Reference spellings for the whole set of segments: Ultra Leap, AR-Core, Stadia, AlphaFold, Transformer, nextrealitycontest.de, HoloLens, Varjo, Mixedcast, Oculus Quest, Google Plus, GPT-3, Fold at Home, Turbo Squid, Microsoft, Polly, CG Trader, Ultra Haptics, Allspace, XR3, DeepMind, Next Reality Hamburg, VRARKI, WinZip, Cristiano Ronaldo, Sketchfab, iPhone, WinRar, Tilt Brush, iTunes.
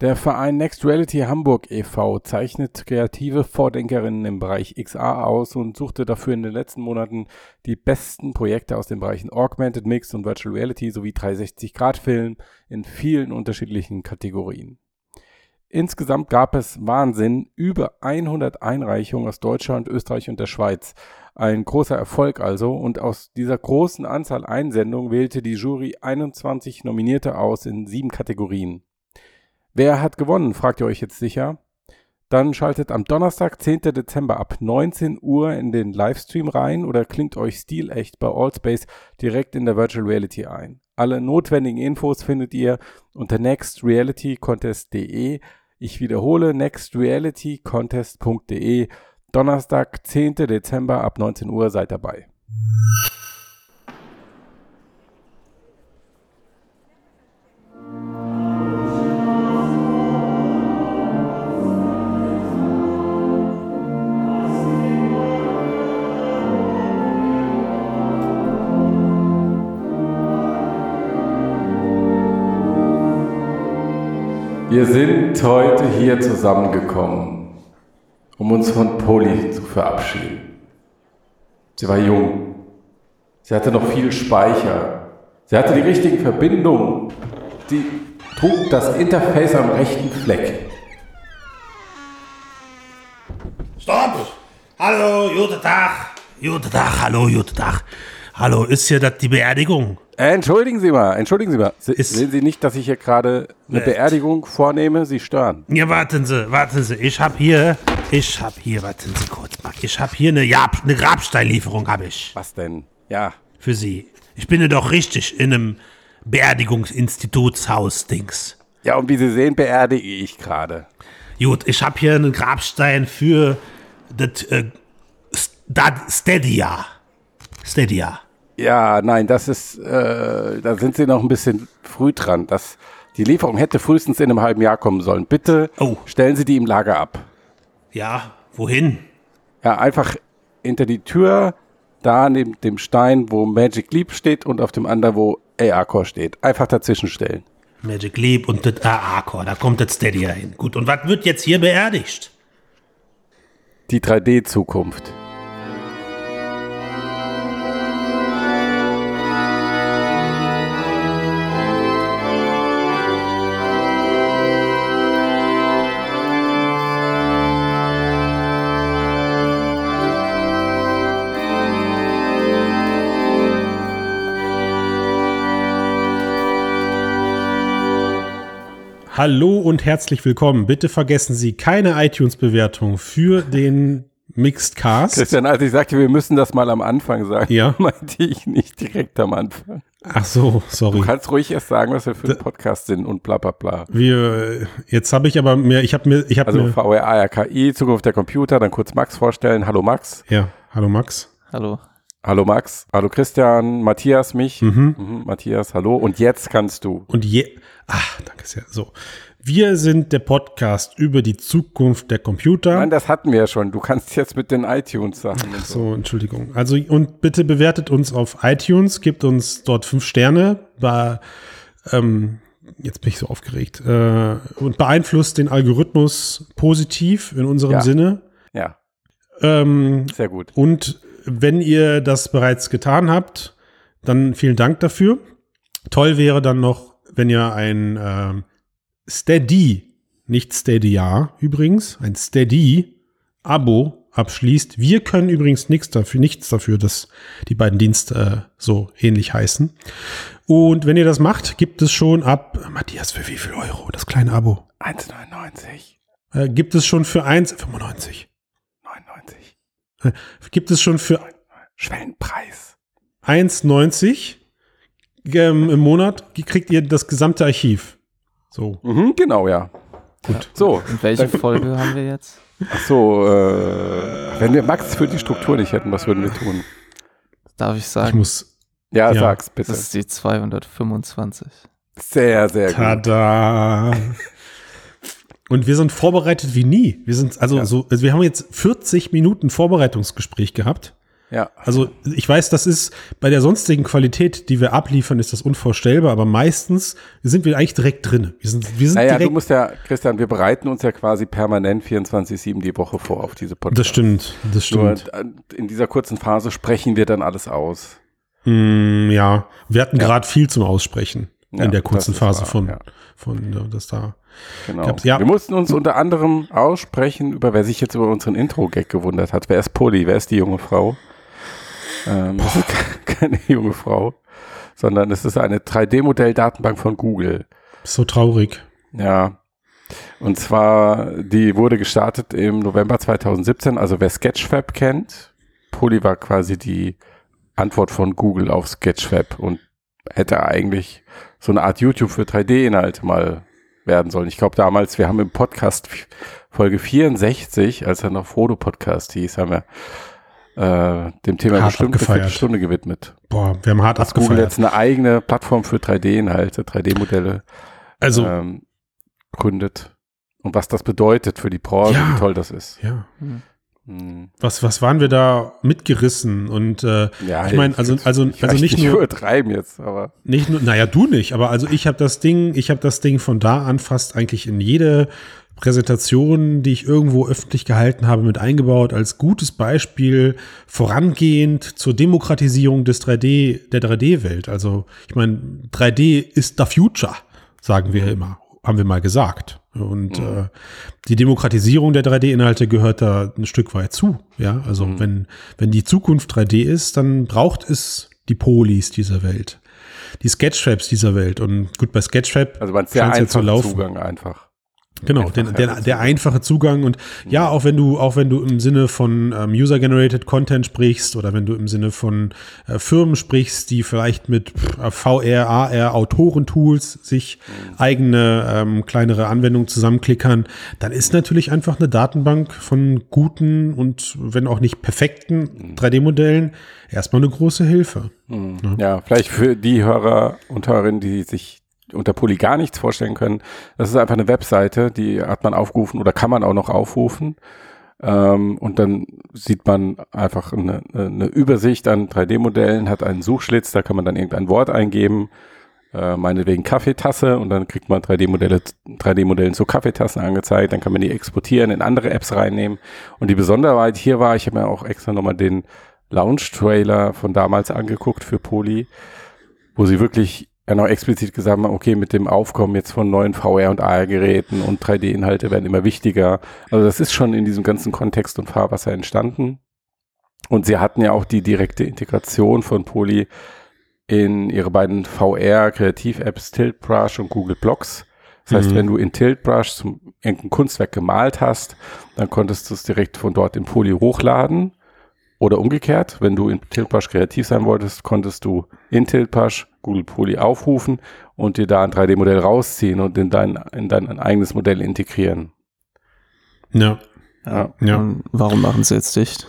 Der Verein Next Reality Hamburg e.V. zeichnet kreative Vordenkerinnen im Bereich XR aus und suchte dafür in den letzten Monaten die besten Projekte aus den Bereichen Augmented, Mixed und Virtual Reality sowie 360-Grad-Film in vielen unterschiedlichen Kategorien. Insgesamt gab es Wahnsinn, über 100 Einreichungen aus Deutschland, Österreich und der Schweiz. Ein großer Erfolg also, und aus dieser großen Anzahl Einsendungen wählte die Jury 21 Nominierte aus in 7 Kategorien. Wer hat gewonnen, fragt ihr euch jetzt sicher? Dann schaltet am Donnerstag, 10. Dezember ab 19 Uhr in den Livestream rein oder klingt euch stilecht bei Allspace direkt in der Virtual Reality ein. Alle notwendigen Infos findet ihr unter nextrealitycontest.de. Ich wiederhole, nextrealitycontest.de. Donnerstag, 10. Dezember ab 19 Uhr, seid dabei. Wir sind heute hier zusammengekommen, um uns von Polly zu verabschieden. Sie war jung. Sie hatte noch viel Speicher. Sie hatte die richtigen Verbindungen. Sie trug das Interface am rechten Fleck. Stopp! Hallo, guten Tag! Guten Tag, hallo, guten Tag. Hallo, ist hier das die Beerdigung? Entschuldigen Sie mal. Sehen Sie nicht, dass ich hier gerade eine Beerdigung vornehme? Sie stören. Ja, warten Sie. Ich habe hier eine Grabsteinlieferung, habe ich. Was denn? Ja. Für Sie. Ich bin ja doch richtig in einem Beerdigungsinstitutshaus-Dings. Ja, und wie Sie sehen, beerdige ich gerade. Gut, ich habe hier einen Grabstein für das Stadia. Ja, nein, das ist, da sind Sie noch ein bisschen früh dran. Die Lieferung hätte frühestens in einem halben Jahr kommen sollen. Bitte Stellen Sie die im Lager ab. Ja, wohin? Ja, einfach hinter die Tür, da neben dem Stein, wo Magic Leap steht und auf dem anderen, wo AR-Core steht. Einfach dazwischen stellen. Magic Leap und das AR-Core, da kommt das Stadia hin. Gut, und was wird jetzt hier beerdigt? Die 3D-Zukunft. Hallo und herzlich willkommen. Bitte vergessen Sie keine iTunes-Bewertung für den Mixedcast. Christian, als ich sagte, wir müssen das mal am Anfang sagen, meinte ich nicht direkt am Anfang. Ach so, sorry. Du kannst ruhig erst sagen, was wir für einen Podcast sind und bla bla bla. VRARKI, Zukunft der Computer, dann kurz Max vorstellen. Hallo Max. Ja, hallo Max. Hallo. Hallo Max, hallo Christian, Matthias, mich. Matthias, hallo. Und jetzt kannst du. Danke sehr. So, wir sind der Podcast über die Zukunft der Computer. Nein, das hatten wir ja schon. Du kannst jetzt mit den iTunes sagen. Ach so, Entschuldigung. Also, und bitte bewertet uns auf iTunes, gebt uns dort 5 Sterne. Jetzt bin ich so aufgeregt. Und beeinflusst den Algorithmus positiv in unserem Sinne. Ja. Sehr gut. Und wenn ihr das bereits getan habt, dann vielen Dank dafür. Toll wäre dann noch, wenn ihr ein Steady-Abo abschließt. Wir können übrigens nichts dafür, dass die beiden Dienste so ähnlich heißen. Und wenn ihr das macht, gibt es schon ab, Matthias, für wie viel Euro das kleine Abo? 1,99. Gibt es schon für 1,95. Gibt es schon für Schwellenpreis 1,90 im Monat, kriegt ihr das gesamte Archiv. So. Mhm, genau, ja. Gut. So. Und welche Folge haben wir jetzt? Ach so, wenn wir Max für die Struktur nicht hätten, was würden wir tun? Darf ich sagen? Ja, sag's bitte. Das ist die 225. Sehr, sehr gut. Tada! Und wir sind vorbereitet wie nie. Wir haben jetzt 40 Minuten Vorbereitungsgespräch gehabt. Ja. Also ich weiß, das ist bei der sonstigen Qualität, die wir abliefern, ist das unvorstellbar, aber meistens sind wir eigentlich direkt drin. Wir sind direkt. Du musst ja, Christian, wir bereiten uns ja quasi permanent 24/7 die Woche vor auf diese Podcasts. Das stimmt. Nur in dieser kurzen Phase sprechen wir dann alles aus. Wir hatten gerade viel zum Aussprechen. In der kurzen Phase Wir mussten uns unter anderem aussprechen, über wer sich jetzt über unseren Intro-Gag gewundert hat. Wer ist Polly? Wer ist die junge Frau? Das ist keine junge Frau, sondern es ist eine 3D-Modell-Datenbank von Google. So traurig. Ja. Und zwar, die wurde gestartet im November 2017. Also wer Sketchfab kennt, Polly war quasi die Antwort von Google auf Sketchfab und hätte eigentlich so eine Art YouTube für 3D-Inhalte mal werden sollen. Ich glaube damals, wir haben im Podcast Folge 64, als er noch Frodo-Podcast hieß, haben wir dem Thema bestimmt eine Viertelstunde gewidmet. Boah, wir haben hart abgefeiert. Google jetzt eine eigene Plattform für 3D-Inhalte, 3D-Modelle gründet. Und was das bedeutet für die Branche, wie toll das ist. Ja. Was waren wir da mitgerissen? Und ich meine, also nicht nur übertreiben jetzt, aber nicht nur, naja, du nicht, aber also ich habe das Ding von da an fast eigentlich in jede Präsentation, die ich irgendwo öffentlich gehalten habe, mit eingebaut als gutes Beispiel vorangehend zur Demokratisierung des 3D, der 3D-Welt. Also ich meine, 3D ist the future, sagen wir immer, haben wir mal gesagt. Und die Demokratisierung der 3D-Inhalte gehört da ein Stück weit zu. Ja, also wenn die Zukunft 3D ist, dann braucht es die Polys dieser Welt, die Sketchfabs dieser Welt. Und gut, bei Sketchfab also scheint es ja zu laufen. Zugang einfach. Genau, der einfache Zugang. Und ja, auch wenn du im Sinne von User-Generated Content sprichst oder wenn du im Sinne von Firmen sprichst, die vielleicht mit VR, AR, Autorentools sich eigene kleinere Anwendungen zusammenklickern, dann ist natürlich einfach eine Datenbank von guten und wenn auch nicht perfekten 3D-Modellen erstmal eine große Hilfe. Ja, vielleicht für die Hörer und Hörerinnen, die sich unter Polly gar nichts vorstellen können. Das ist einfach eine Webseite, die hat man aufgerufen oder kann man auch noch aufrufen. Und dann sieht man einfach eine Übersicht an 3D-Modellen, hat einen Suchschlitz, da kann man dann irgendein Wort eingeben, meinetwegen Kaffeetasse, und dann kriegt man 3D-Modellen zu Kaffeetassen angezeigt, dann kann man die exportieren, in andere Apps reinnehmen. Und die Besonderheit hier war, ich habe mir auch extra nochmal den Launch-Trailer von damals angeguckt für Polly, wo sie wirklich noch explizit gesagt haben, okay, mit dem Aufkommen jetzt von neuen VR- und AR-Geräten und 3D-Inhalte werden immer wichtiger. Also das ist schon in diesem ganzen Kontext und Fahrwasser entstanden. Und sie hatten ja auch die direkte Integration von Polly in ihre beiden VR-Kreativ-Apps Tilt Brush und Google Blocks. Das heißt, wenn du in Tilt Brush irgendein Kunstwerk gemalt hast, dann konntest du es direkt von dort in Polly hochladen. Oder umgekehrt, wenn du in Tilt Brush kreativ sein wolltest, konntest du in Tilt Brush Google Polly aufrufen und dir da ein 3D-Modell rausziehen und in dein eigenes Modell integrieren. Ja. Warum machen sie jetzt dicht?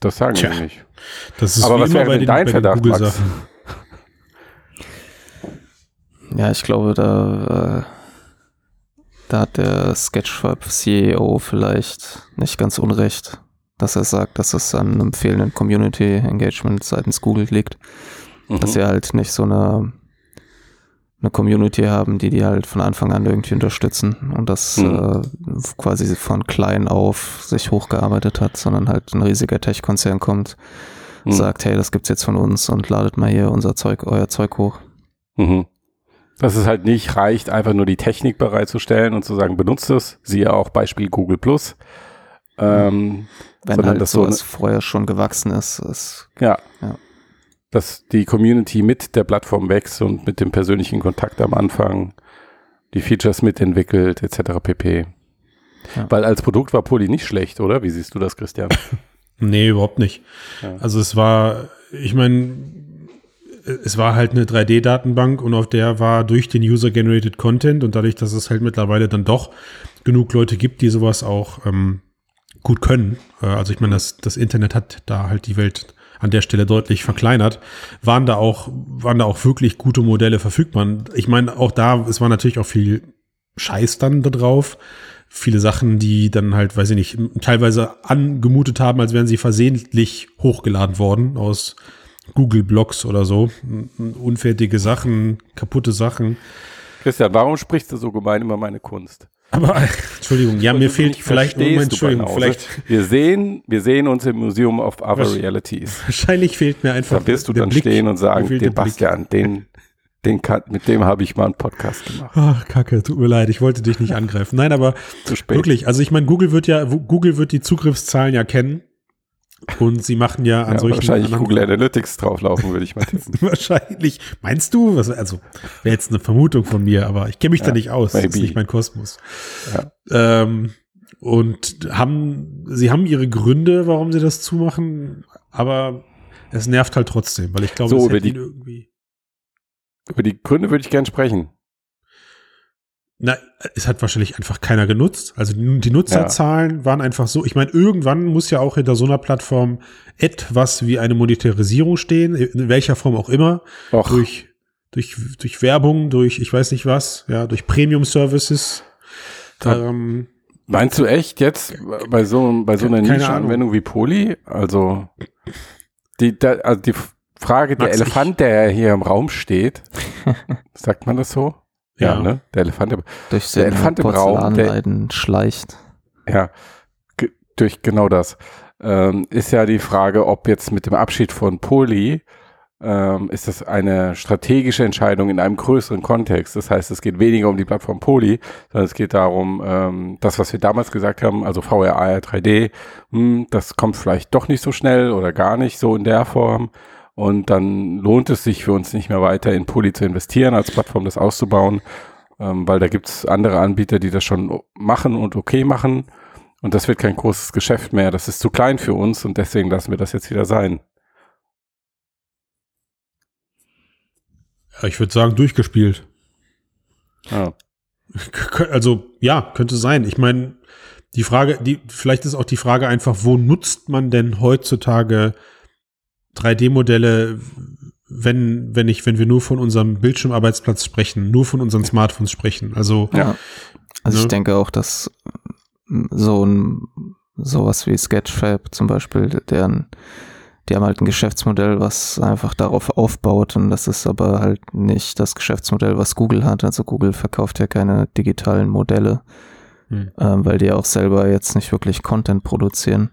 Das sagen sie nicht. Das ist aber was wäre denn dein Verdacht, Max? Ja, ich glaube, da hat der Sketchfab-CEO vielleicht nicht ganz unrecht, dass er sagt, dass es an einem fehlenden Community-Engagement seitens Google liegt. Dass sie halt nicht so eine Community haben, die halt von Anfang an irgendwie unterstützen und das quasi von klein auf sich hochgearbeitet hat, sondern halt ein riesiger Tech-Konzern kommt, sagt, hey, das gibt's jetzt von uns und ladet mal hier euer Zeug hoch. Dass es halt nicht reicht, einfach nur die Technik bereitzustellen und zu sagen, benutzt es, siehe auch Beispiel Google Plus. Wenn halt das sowas vorher schon gewachsen ist. Ja. Dass die Community mit der Plattform wächst und mit dem persönlichen Kontakt am Anfang, die Features mitentwickelt, etc. pp. Ja. Weil als Produkt war Polly nicht schlecht, oder? Wie siehst du das, Christian? Nee, überhaupt nicht. Ja. Also es war halt eine 3D-Datenbank und auf der war durch den User-Generated Content und dadurch, dass es halt mittlerweile dann doch genug Leute gibt, die sowas auch gut können. Also ich meine, das Internet hat da halt die Welt an der Stelle deutlich verkleinert, waren da auch wirklich gute Modelle verfügbar. Ich meine, auch da, es war natürlich auch viel Scheiß dann da drauf, viele Sachen, die dann halt, weiß ich nicht, teilweise angemutet haben, als wären sie versehentlich hochgeladen worden aus Google Blocks oder so. Unfertige Sachen, kaputte Sachen. Christian, warum sprichst du so gemein über meine Kunst? Aber, Entschuldigung, ja, mir fehlt vielleicht, Moment, Entschuldigung, vielleicht. Wir sehen uns im Museum of Other Realities. Wahrscheinlich fehlt mir einfach. Da wirst du dann stehen und sagen, den Bastian, mit dem habe ich mal einen Podcast gemacht. Ach, Kacke, tut mir leid, ich wollte dich nicht angreifen. Nein, aber wirklich, also ich meine, Google wird die Zugriffszahlen ja kennen. Und sie machen ja an solchen... Wahrscheinlich Google Analytics drauflaufen, würde ich mal tippen. Wahrscheinlich. Meinst du? Also, wäre jetzt eine Vermutung von mir, aber ich kenne mich da nicht aus. Maybe. Das ist nicht mein Kosmos. Ja. Sie haben ihre Gründe, warum sie das zumachen, aber es nervt halt trotzdem, weil ich glaube, so, über die Gründe würde ich gern sprechen. Na, es hat wahrscheinlich einfach keiner genutzt. Also die Nutzerzahlen waren einfach so. Ich meine, irgendwann muss ja auch hinter so einer Plattform etwas wie eine Monetarisierung stehen, in welcher Form auch immer. Och. Durch Werbung, durch ich weiß nicht was, durch Premium-Services. Meinst du echt jetzt bei so einer Nischenanwendung wie Polly? Also die Frage, der Elefant, der hier im Raum steht, sagt man das so? Ja, ne? Der Elefant im Raum, der schleicht. Ja, durch genau das. Ist ja die Frage, ob jetzt mit dem Abschied von Polly ist das eine strategische Entscheidung in einem größeren Kontext. Das heißt, es geht weniger um die Plattform Polly, sondern es geht darum, das, was wir damals gesagt haben, also VR, AR, 3D, das kommt vielleicht doch nicht so schnell oder gar nicht so in der Form. Und dann lohnt es sich für uns nicht mehr weiter in Polly zu investieren, als Plattform das auszubauen, weil da gibt es andere Anbieter, die das schon machen und okay machen. Und das wird kein großes Geschäft mehr. Das ist zu klein für uns und deswegen lassen wir das jetzt wieder sein. Ja, ich würde sagen, durchgespielt. Ja. Also ja, könnte sein. Ich meine, vielleicht ist auch die Frage einfach, wo nutzt man denn heutzutage 3D-Modelle, wenn wir nur von unserem Bildschirmarbeitsplatz sprechen, nur von unseren Smartphones sprechen. Also, ja. Also ich denke auch, dass sowas wie Sketchfab zum Beispiel, die haben halt ein Geschäftsmodell, was einfach darauf aufbaut, und das ist aber halt nicht das Geschäftsmodell, was Google hat. Also Google verkauft ja keine digitalen Modelle, weil die ja auch selber jetzt nicht wirklich Content produzieren.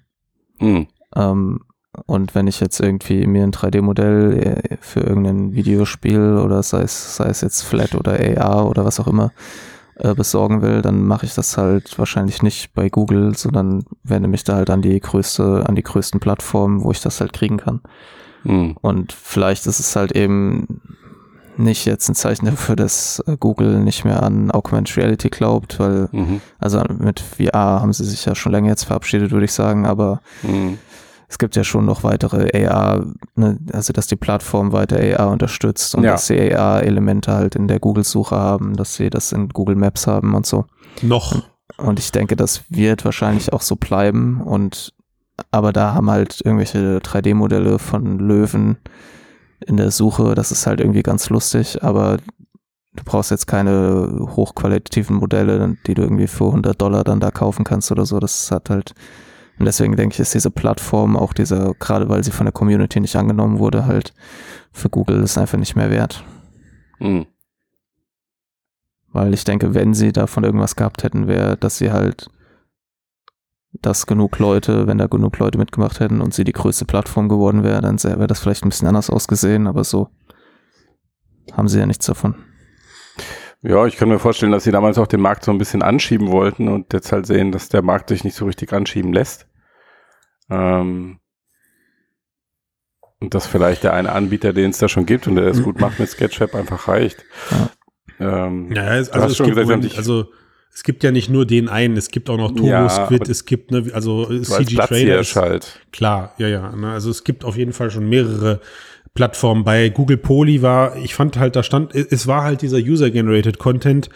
Und wenn ich jetzt irgendwie mir ein 3D-Modell für irgendein Videospiel oder sei es jetzt Flat oder AR oder was auch immer besorgen will, dann mache ich das halt wahrscheinlich nicht bei Google, sondern wende mich da halt an die größten Plattformen, wo ich das halt kriegen kann. Und vielleicht ist es halt eben nicht jetzt ein Zeichen dafür, dass Google nicht mehr an Augmented Reality glaubt, weil also mit VR haben sie sich ja schon länger jetzt verabschiedet, würde ich sagen, aber es gibt ja schon noch weitere AR, ne? Also dass die Plattform weiter AR unterstützt und dass sie AR-Elemente halt in der Google-Suche haben, dass sie das in Google Maps haben und so. Noch. Und ich denke, das wird wahrscheinlich auch so bleiben. Aber da haben halt irgendwelche 3D-Modelle von Löwen in der Suche, das ist halt irgendwie ganz lustig, aber du brauchst jetzt keine hochqualitativen Modelle, die du irgendwie für $100 dann da kaufen kannst oder so. Das hat halt... Und deswegen denke ich, ist diese Plattform, auch gerade weil sie von der Community nicht angenommen wurde, halt für Google ist einfach nicht mehr wert. Weil ich denke, wenn sie davon irgendwas gehabt hätten, wäre, dass sie halt, wenn da genug Leute mitgemacht hätten und sie die größte Plattform geworden wäre, dann wäre das vielleicht ein bisschen anders ausgesehen, aber so haben sie ja nichts davon. Ja, ich kann mir vorstellen, dass sie damals auch den Markt so ein bisschen anschieben wollten und jetzt halt sehen, dass der Markt sich nicht so richtig anschieben lässt. Und dass vielleicht der eine Anbieter, den es da schon gibt und der es gut macht mit Sketchfab, einfach reicht. Es gibt ja nicht nur den einen, es gibt auch noch Turbo Squid, es gibt CG Trader halt. Klar, ne, also es gibt auf jeden Fall schon mehrere Plattform. Bei Google Polly es war halt dieser User-Generated Content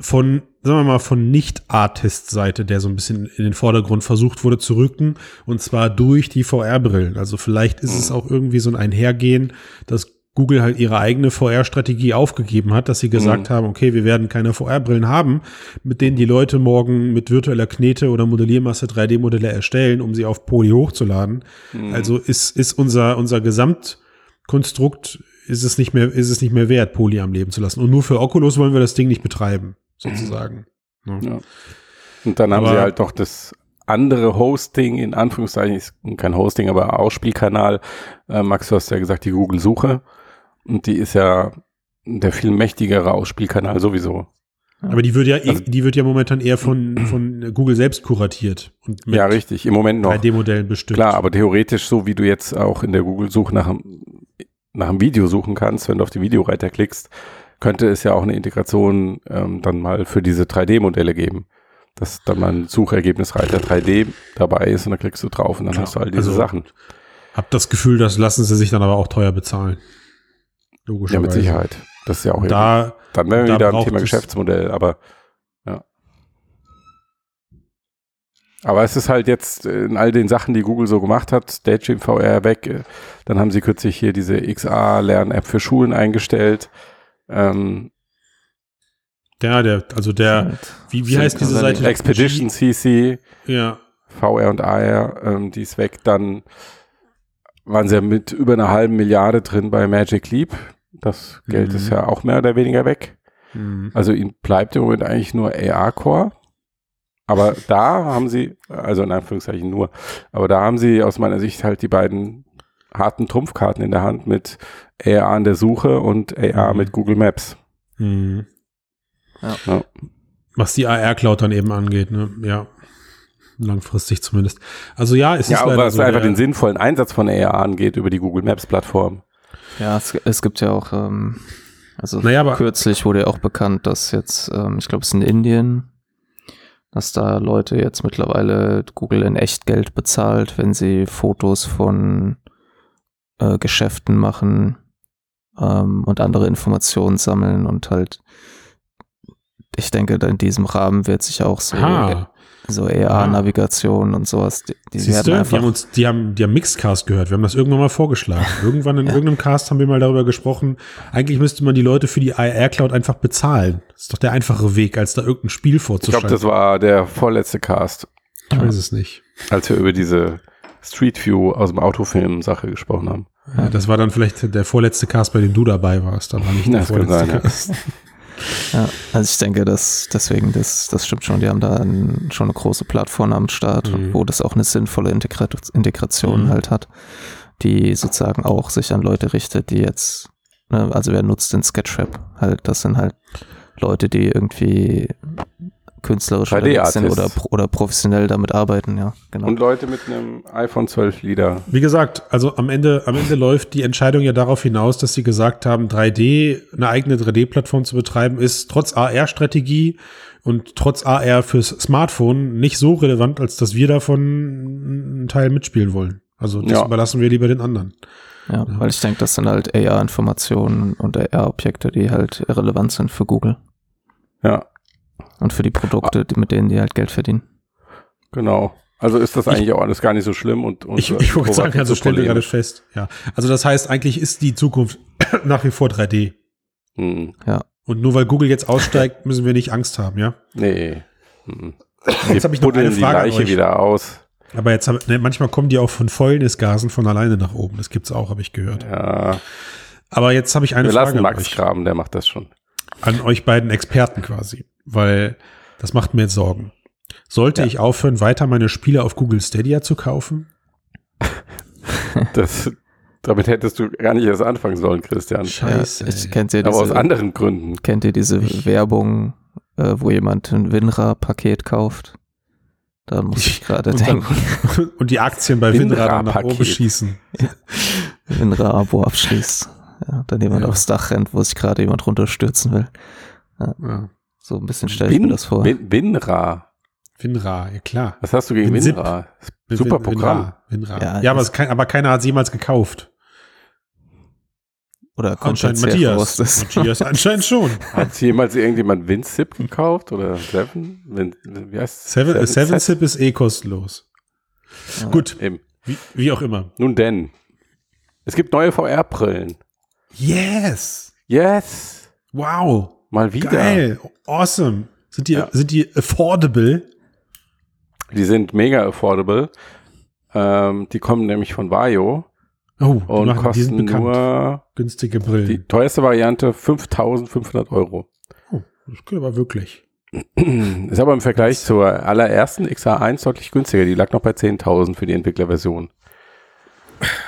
von Nicht-Artist-Seite, der so ein bisschen in den Vordergrund versucht wurde zu rücken, und zwar durch die VR-Brillen. Also vielleicht ist es auch irgendwie so ein Einhergehen, dass Google halt ihre eigene VR-Strategie aufgegeben hat, dass sie gesagt haben, okay, wir werden keine VR-Brillen haben, mit denen die Leute morgen mit virtueller Knete oder Modelliermasse 3D-Modelle erstellen, um sie auf Poly hochzuladen. Also ist unser Gesamtkonstrukt, ist es nicht mehr wert, Poly am Leben zu lassen. Und nur für Oculus wollen wir das Ding nicht betreiben, sozusagen. Ja. Und dann haben sie halt noch das andere Hosting, in Anführungszeichen, ist kein Hosting, aber Ausspielkanal. Max, du hast ja gesagt, die Google-Suche. Und die ist ja der viel mächtigere Ausspielkanal sowieso. Aber die wird ja, also, die wird ja momentan eher von Google selbst kuratiert. Und mit, ja, richtig, im Moment noch. 3D-Modellen bestimmt. Klar, aber theoretisch, so wie du jetzt auch in der Google-Suche nach einem Video suchen kannst, wenn du auf die Videoreiter klickst, könnte es ja auch eine Integration dann mal für diese 3D-Modelle geben. Dass dann mal ein Suchergebnisreiter 3D dabei ist und dann klickst du drauf und dann hast du all diese Sachen. Hab das Gefühl, das lassen sie sich dann aber auch teuer bezahlen. Logischerweise. Ja, mit Sicherheit. Das ist ja auch da, dann wären wir wieder am Thema Geschäftsmodell, aber ja. Aber es ist halt jetzt in all den Sachen, die Google so gemacht hat, Daydream VR weg, dann haben sie kürzlich hier diese XR-Lern-App für Schulen eingestellt. Wie heißt diese Seite? Expedition CC, ja. VR und AR, die ist weg. Dann waren sie ja mit über 1,5 Milliarde drin bei Magic Leap. Das Geld ist ja auch mehr oder weniger weg. Also ihnen bleibt im Moment eigentlich nur AR-Core. Aber da haben sie, also in Anführungszeichen nur, aber da haben sie aus meiner Sicht halt die beiden harten Trumpfkarten in der Hand mit AR in der Suche und AR mit Google Maps. Ja. Was die AR-Cloud dann eben angeht, ne? Ja. Langfristig zumindest. Also ja, es ist leider so. Ja, aber was einfach den sinnvollen Einsatz von AR angeht über die Google Maps-Plattform. Ja, es gibt ja auch, kürzlich wurde ja auch bekannt, dass jetzt, ich glaube, es ist in Indien, dass da Leute jetzt mittlerweile Google in Echtgeld bezahlt, wenn sie Fotos von Geschäften machen und andere Informationen sammeln und halt ich denke, in diesem Rahmen wird sich auch so AR-Navigation und sowas. Die haben Mixcast gehört. Wir haben das irgendwann mal vorgeschlagen. Irgendwann in irgendeinem Cast haben wir mal darüber gesprochen. Eigentlich müsste man die Leute für die AR-Cloud einfach bezahlen. Das ist doch der einfache Weg, als da irgendein Spiel vorzuschlagen. Ich glaube, das war der vorletzte Cast. Ich weiß es nicht. Als wir über diese Street View aus dem Autofilm-Sache gesprochen haben. Ja, das war dann vielleicht der vorletzte Cast, bei dem du dabei warst. Aber nicht der vorletzte Cast. Ja, also ich denke, dass deswegen, das stimmt schon, die haben da schon eine große Plattform am Start, wo das auch eine sinnvolle Integration halt hat, die sozusagen auch sich an Leute richtet, die jetzt, ne, also wer nutzt den Sketchfab halt, das sind halt Leute, die irgendwie künstlerisch sind oder professionell damit arbeiten, ja, genau. Und Leute mit einem iPhone 12 Lieder. Wie gesagt, also am Ende läuft die Entscheidung ja darauf hinaus, dass sie gesagt haben, eine eigene 3D-Plattform zu betreiben, ist trotz AR-Strategie und trotz AR fürs Smartphone nicht so relevant, als dass wir davon einen Teil mitspielen wollen. Also das überlassen wir lieber den anderen. Ja, weil ich denke, das sind halt AR-Informationen und AR-Objekte, die halt irrelevant sind für Google. Ja. Und für die Produkte, mit denen die halt Geld verdienen. Genau. Also ist das eigentlich auch alles gar nicht so schlimm. Und ich wollte sagen, also stellen wir gerade fest. Ja. Also das heißt, eigentlich ist die Zukunft nach wie vor 3D. Ja. Und nur weil Google jetzt aussteigt, müssen wir nicht Angst haben, ja? Nee. Jetzt habe ich noch eine Frage an euch. Wieder aus. Aber jetzt manchmal kommen die auch von Fäulnisgasen von alleine nach oben. Das gibt's auch, habe ich gehört. Ja. Aber jetzt habe ich eine Frage. Wir lassen Max graben, der macht das schon. An euch beiden Experten quasi, weil das macht mir jetzt Sorgen. Sollte ich aufhören, weiter meine Spiele auf Google Stadia zu kaufen? Damit hättest du gar nicht erst anfangen sollen, Christian. Scheiße. Aber aus anderen Gründen. Kennt ihr diese Werbung, wo jemand ein Winrar-Paket kauft? Da muss ich gerade denken. Und die Aktien bei Winrar nach oben schießen. Winrar-Abo abschließt. Ja, dann jemand aufs Dach rennt, wo sich gerade jemand runterstürzen will. Ja. Ja. So ein bisschen stelle ich mir das vor. Winrar, ja klar. Was hast du gegen Winrar? Super Programm. Winrar. Ja, aber keiner hat es jemals gekauft. Oder anscheinend Matthias anscheinend schon. Hat jemals irgendjemand WinZip gekauft? Oder Seven? Wie heißt es? Seven Zip ist eh kostenlos. Ja. Gut, wie auch immer. Nun denn. Es gibt neue VR-Brillen. Yes! Yes! Wow! Mal wieder. Geil! Awesome! Sind die affordable? Die sind mega affordable. Die kommen nämlich von Varjo. Oh, die, und kosten die sind bekannt. Nur günstige Brillen. Die teuerste Variante 5.500 €. Oh, das geht aber wirklich. Ist aber im Vergleich zur allerersten XR1 deutlich günstiger. Die lag noch bei 10.000 für die Entwicklerversion.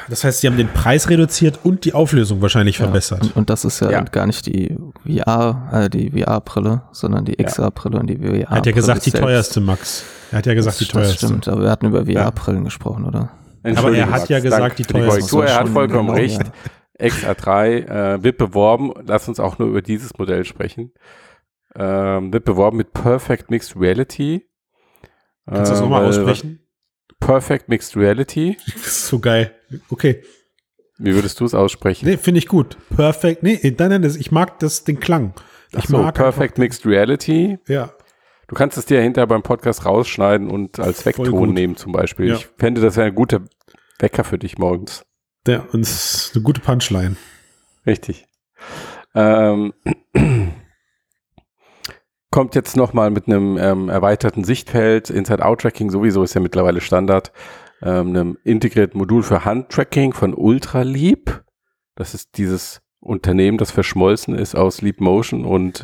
Das heißt, sie haben den Preis reduziert und die Auflösung wahrscheinlich verbessert. Und das ist ja gar nicht die VR-Brille, sondern die XR-Brille und die VR-Brille. Er hat ja gesagt, die teuerste, Max. Er hat ja gesagt, die teuerste. Das stimmt, aber wir hatten über VR-Brillen gesprochen, oder? Aber er hat ja gesagt, die teuerste. Er hat vollkommen recht. XR3 wird beworben. Lass uns auch nur über dieses Modell sprechen. Wird beworben mit Perfect Mixed Reality. Kannst du das nochmal aussprechen? Perfect Mixed Reality. Das ist so geil. Okay. Wie würdest du es aussprechen? Nee, finde ich gut. Perfect, ich mag den Klang. Perfect Mixed Reality. Ja. Du kannst es dir hinterher beim Podcast rausschneiden und als Weckton nehmen zum Beispiel. Ja. Ich fände, das wäre ein guter Wecker für dich morgens. Ja, und es ist eine gute Punchline. Richtig. Kommt jetzt nochmal mit einem erweiterten Sichtfeld, Inside-Out-Tracking sowieso ist ja mittlerweile Standard, einem integrierten Modul für Hand-Tracking von Ultra Leap. Das ist dieses Unternehmen, das verschmolzen ist aus Leap Motion und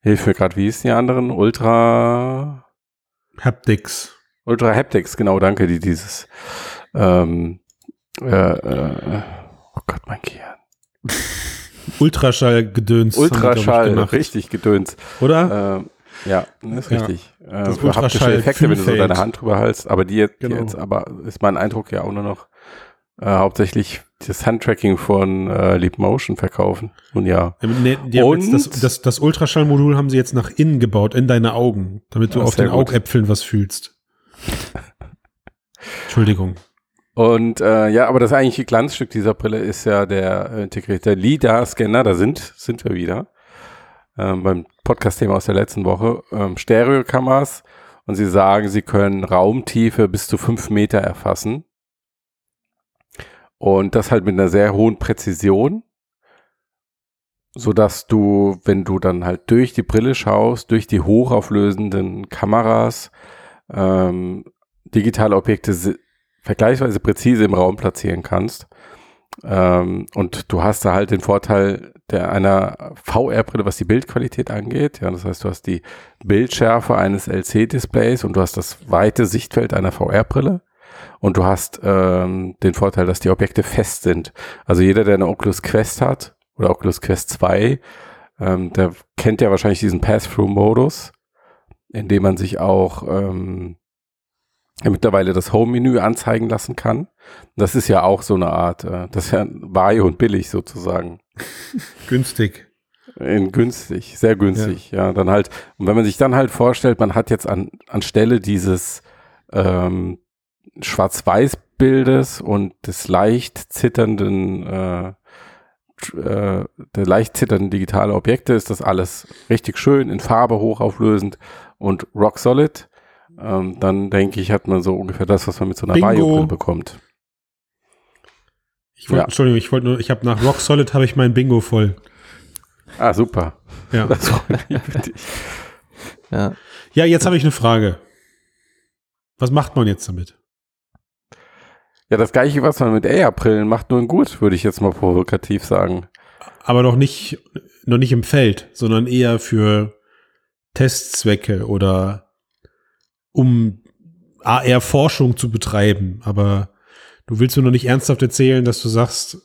hilf mir gerade, wie hieß die anderen? Ultra Haptics. Ultra Haptics, genau, danke, die dieses oh Gott, mein Gehirn. Ultraschall-Gedöns. Ultraschall, richtig, Gedöns. Oder? Ja, das ist richtig. Das Ultraschall-Effekte, wenn du so deine Hand drüber hältst. Aber die jetzt, aber ist mein Eindruck ja auch nur noch hauptsächlich das Handtracking von Leap Motion verkaufen. Und ja. Und das Ultraschall-Modul haben sie jetzt nach innen gebaut, in deine Augen, damit du auf den Augäpfeln was fühlst. Entschuldigung. Und aber das eigentliche Glanzstück dieser Brille ist ja der integrierte LiDAR-Scanner. Da sind wir wieder beim Podcast-Thema aus der letzten Woche. Stereokameras, und sie sagen, sie können Raumtiefe bis zu 5 Meter erfassen. Und das halt mit einer sehr hohen Präzision, sodass du, wenn du dann halt durch die Brille schaust, durch die hochauflösenden Kameras, digitale Objekte vergleichsweise präzise im Raum platzieren kannst. Und du hast da halt den Vorteil einer VR-Brille, was die Bildqualität angeht. Ja, das heißt, du hast die Bildschärfe eines LCD-Displays und du hast das weite Sichtfeld einer VR-Brille. Und du hast den Vorteil, dass die Objekte fest sind. Also jeder, der eine Oculus Quest hat oder Oculus Quest 2, der kennt ja wahrscheinlich diesen Pass-Through-Modus, in dem man sich auch mittlerweile das Home-Menü anzeigen lassen kann. Das ist ja auch so eine Art, das ist ja Varjo und billig sozusagen. Günstig. Günstig, sehr günstig. Ja, dann halt. Und wenn man sich dann halt vorstellt, man hat jetzt anstelle dieses Schwarz-Weiß-Bildes und des leicht zitternden, der leicht zitternden digitalen Objekte ist das alles richtig schön, in Farbe, hochauflösend und rock solid. Dann denke ich, hat man so ungefähr das, was man mit so einer Varjo-Brille bekommt. Entschuldigung, ich wollte nur, ich habe nach Rock Solid habe ich mein Bingo voll. Ah, super. Ja, das freut mich für dich. Ja, jetzt habe ich eine Frage. Was macht man jetzt damit? Ja, das Gleiche, was man mit AR-Brillen macht, nur in gut, würde ich jetzt mal provokativ sagen. Aber noch nicht im Feld, sondern eher für Testzwecke oder um AR-Forschung zu betreiben, aber du willst mir noch nicht ernsthaft erzählen, dass du sagst,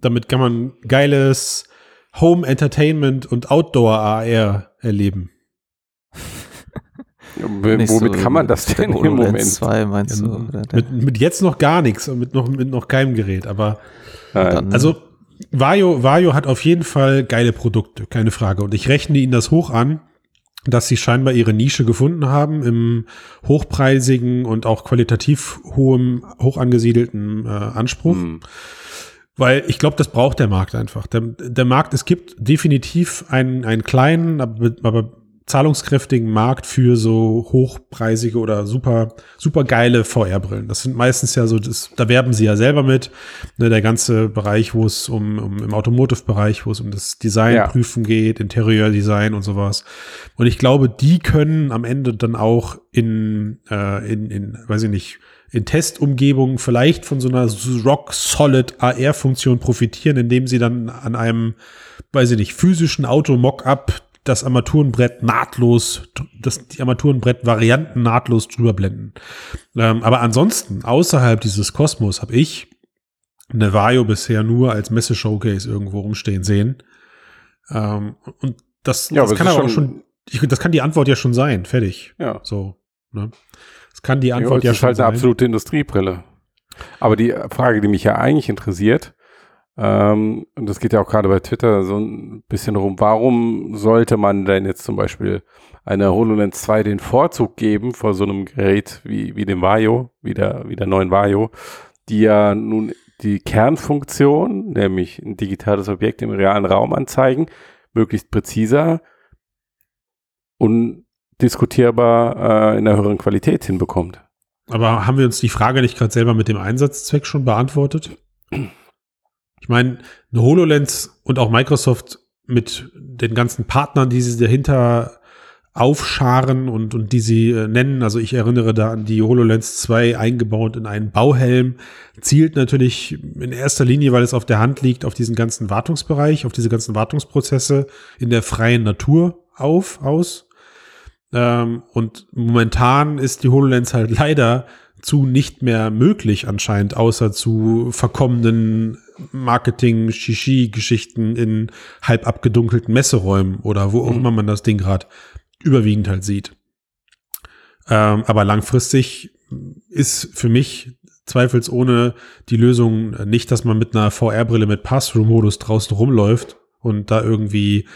damit kann man geiles Home-Entertainment und Outdoor-AR erleben. Womit kann man das denn im Moment? 2, meinst du? Mit jetzt noch gar nichts und mit noch keinem Gerät, aber also Varjo hat auf jeden Fall geile Produkte, keine Frage, und ich rechne ihnen das hoch an, dass sie scheinbar ihre Nische gefunden haben im hochpreisigen und auch qualitativ hoch angesiedelten Anspruch. Mm. Weil ich glaube, das braucht der Markt einfach. Der Markt, es gibt definitiv einen kleinen, aber zahlungskräftigen Markt für so hochpreisige oder super geile VR-Brillen. Das sind meistens ja so, da werben sie ja selber mit, ne, der ganze Bereich, wo es um im Automotive-Bereich, wo es um das Designprüfen geht, Interieurdesign und sowas. Und ich glaube, die können am Ende dann auch in Testumgebungen vielleicht von so einer rock-solid AR-Funktion profitieren, indem sie dann an einem, physischen Auto-Mock-up das Armaturenbrett nahtlos, die Armaturenbrett-Varianten nahtlos drüber blenden. Aber ansonsten, außerhalb dieses Kosmos, habe ich eine Varjo bisher nur als Messe-Showcase irgendwo rumstehen sehen. Und das kann aber auch schon, das kann die Antwort ja schon sein, fertig. Ja. So, ne? Das kann die Antwort ja schon sein. Das ist halt eine absolute Industriebrille. Aber die Frage, die mich ja eigentlich interessiert, und das geht ja auch gerade bei Twitter so ein bisschen rum, warum sollte man denn jetzt zum Beispiel einer HoloLens 2 den Vorzug geben vor so einem Gerät wie dem Varjo, wie der neuen Varjo, die ja nun die Kernfunktion, nämlich ein digitales Objekt im realen Raum anzeigen, möglichst präziser und diskutierbar in einer höheren Qualität hinbekommt. Aber haben wir uns die Frage nicht gerade selber mit dem Einsatzzweck schon beantwortet? Ich meine, eine HoloLens und auch Microsoft mit den ganzen Partnern, die sie dahinter aufscharen und die sie nennen, also ich erinnere da an die HoloLens 2 eingebaut in einen Bauhelm, zielt natürlich in erster Linie, weil es auf der Hand liegt, auf diesen ganzen Wartungsbereich, auf diese ganzen Wartungsprozesse in der freien Natur aus. Und momentan ist die HoloLens halt leider zu nicht mehr möglich anscheinend, außer zu verkommenen Marketing-Shishi-Geschichten in halb abgedunkelten Messeräumen oder wo auch immer man das Ding gerade überwiegend halt sieht. Aber langfristig ist für mich zweifelsohne die Lösung nicht, dass man mit einer VR-Brille mit Pass-Through-Modus draußen rumläuft und da irgendwie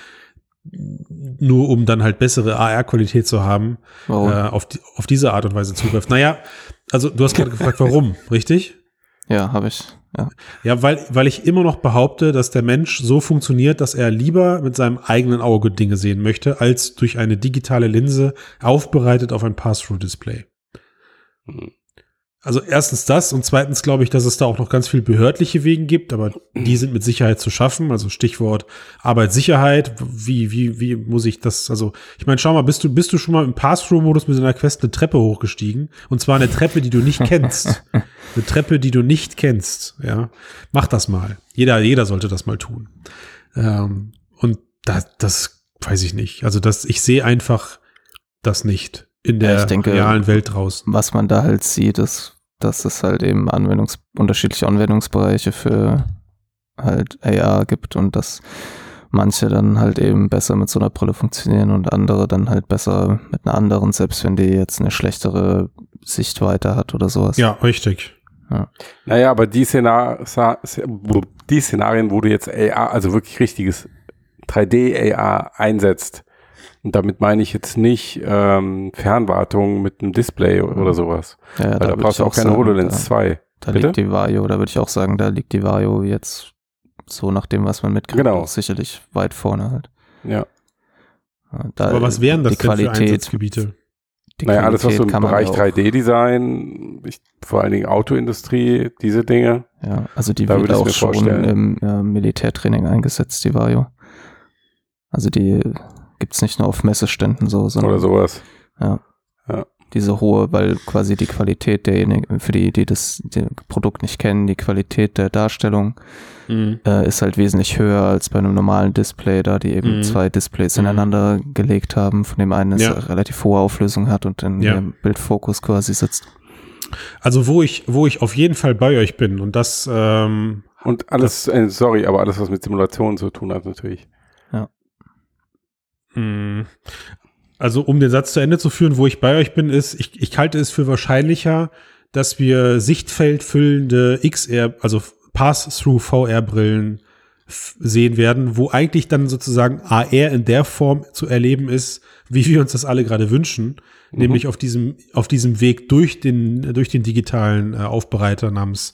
nur um dann halt bessere AR-Qualität zu haben, auf diese Art und Weise zugreift. Naja, also du hast gerade gefragt, warum, richtig? Ja, habe ich. Ja, weil ich immer noch behaupte, dass der Mensch so funktioniert, dass er lieber mit seinem eigenen Auge Dinge sehen möchte, als durch eine digitale Linse aufbereitet auf ein Pass-Through-Display. Also erstens das und zweitens glaube ich, dass es da auch noch ganz viel behördliche Wegen gibt, aber die sind mit Sicherheit zu schaffen, also Stichwort Arbeitssicherheit, wie muss ich das, also ich meine, schau mal, bist du schon mal im Pass-Through-Modus mit deiner Quest eine Treppe hochgestiegen? Und zwar eine Treppe, die du nicht kennst. Eine Treppe, die du nicht kennst, ja. Mach das mal. Jeder sollte das mal tun. Und das weiß ich nicht. Also ich sehe einfach das nicht in der realen Welt draußen. Was man da halt sieht, ist, dass es halt eben unterschiedliche Anwendungsbereiche für halt AR gibt und dass manche dann halt eben besser mit so einer Brille funktionieren und andere dann halt besser mit einer anderen, selbst wenn die jetzt eine schlechtere Sichtweite hat oder sowas. Ja, richtig. Ja. Naja, aber die Szenarien, wo du jetzt AR, also wirklich richtiges 3D-AR einsetzt, und damit meine ich jetzt nicht Fernwartung mit einem Display oder sowas. Ja, da brauchst du auch keine HoloLens 2. Da würde ich auch sagen, da liegt die Varjo jetzt so nach dem, was man mitkriegt, auch sicherlich weit vorne halt. Ja. Da aber was wären das denn für Einsatzgebiete? Naja, alles, was so im Bereich 3D-Design, vor allen Dingen Autoindustrie, diese Dinge. Ja, also die wird auch schon im Militärtraining eingesetzt, die Varjo. Also die gibt's nicht nur auf Messeständen so, sondern oder sowas. Ja. Diese hohe, weil quasi die Qualität derjenigen, für die das Produkt nicht kennen, die Qualität der Darstellung ist halt wesentlich höher als bei einem normalen Display, da die eben zwei Displays ineinander gelegt haben, von dem einen eine relativ hohe Auflösung hat und in dem Bildfokus quasi sitzt. Also wo ich auf jeden Fall bei euch bin und das und alles, aber alles, was mit Simulationen zu tun hat, natürlich. Ja. Mhm. Also um den Satz zu Ende zu führen, wo ich bei euch bin, ist, ich halte es für wahrscheinlicher, dass wir sichtfeldfüllende XR, also Pass-Through-VR-Brillen sehen werden, wo eigentlich dann sozusagen AR in der Form zu erleben ist, wie wir uns das alle gerade wünschen, nämlich auf diesem Weg durch den digitalen Aufbereiter namens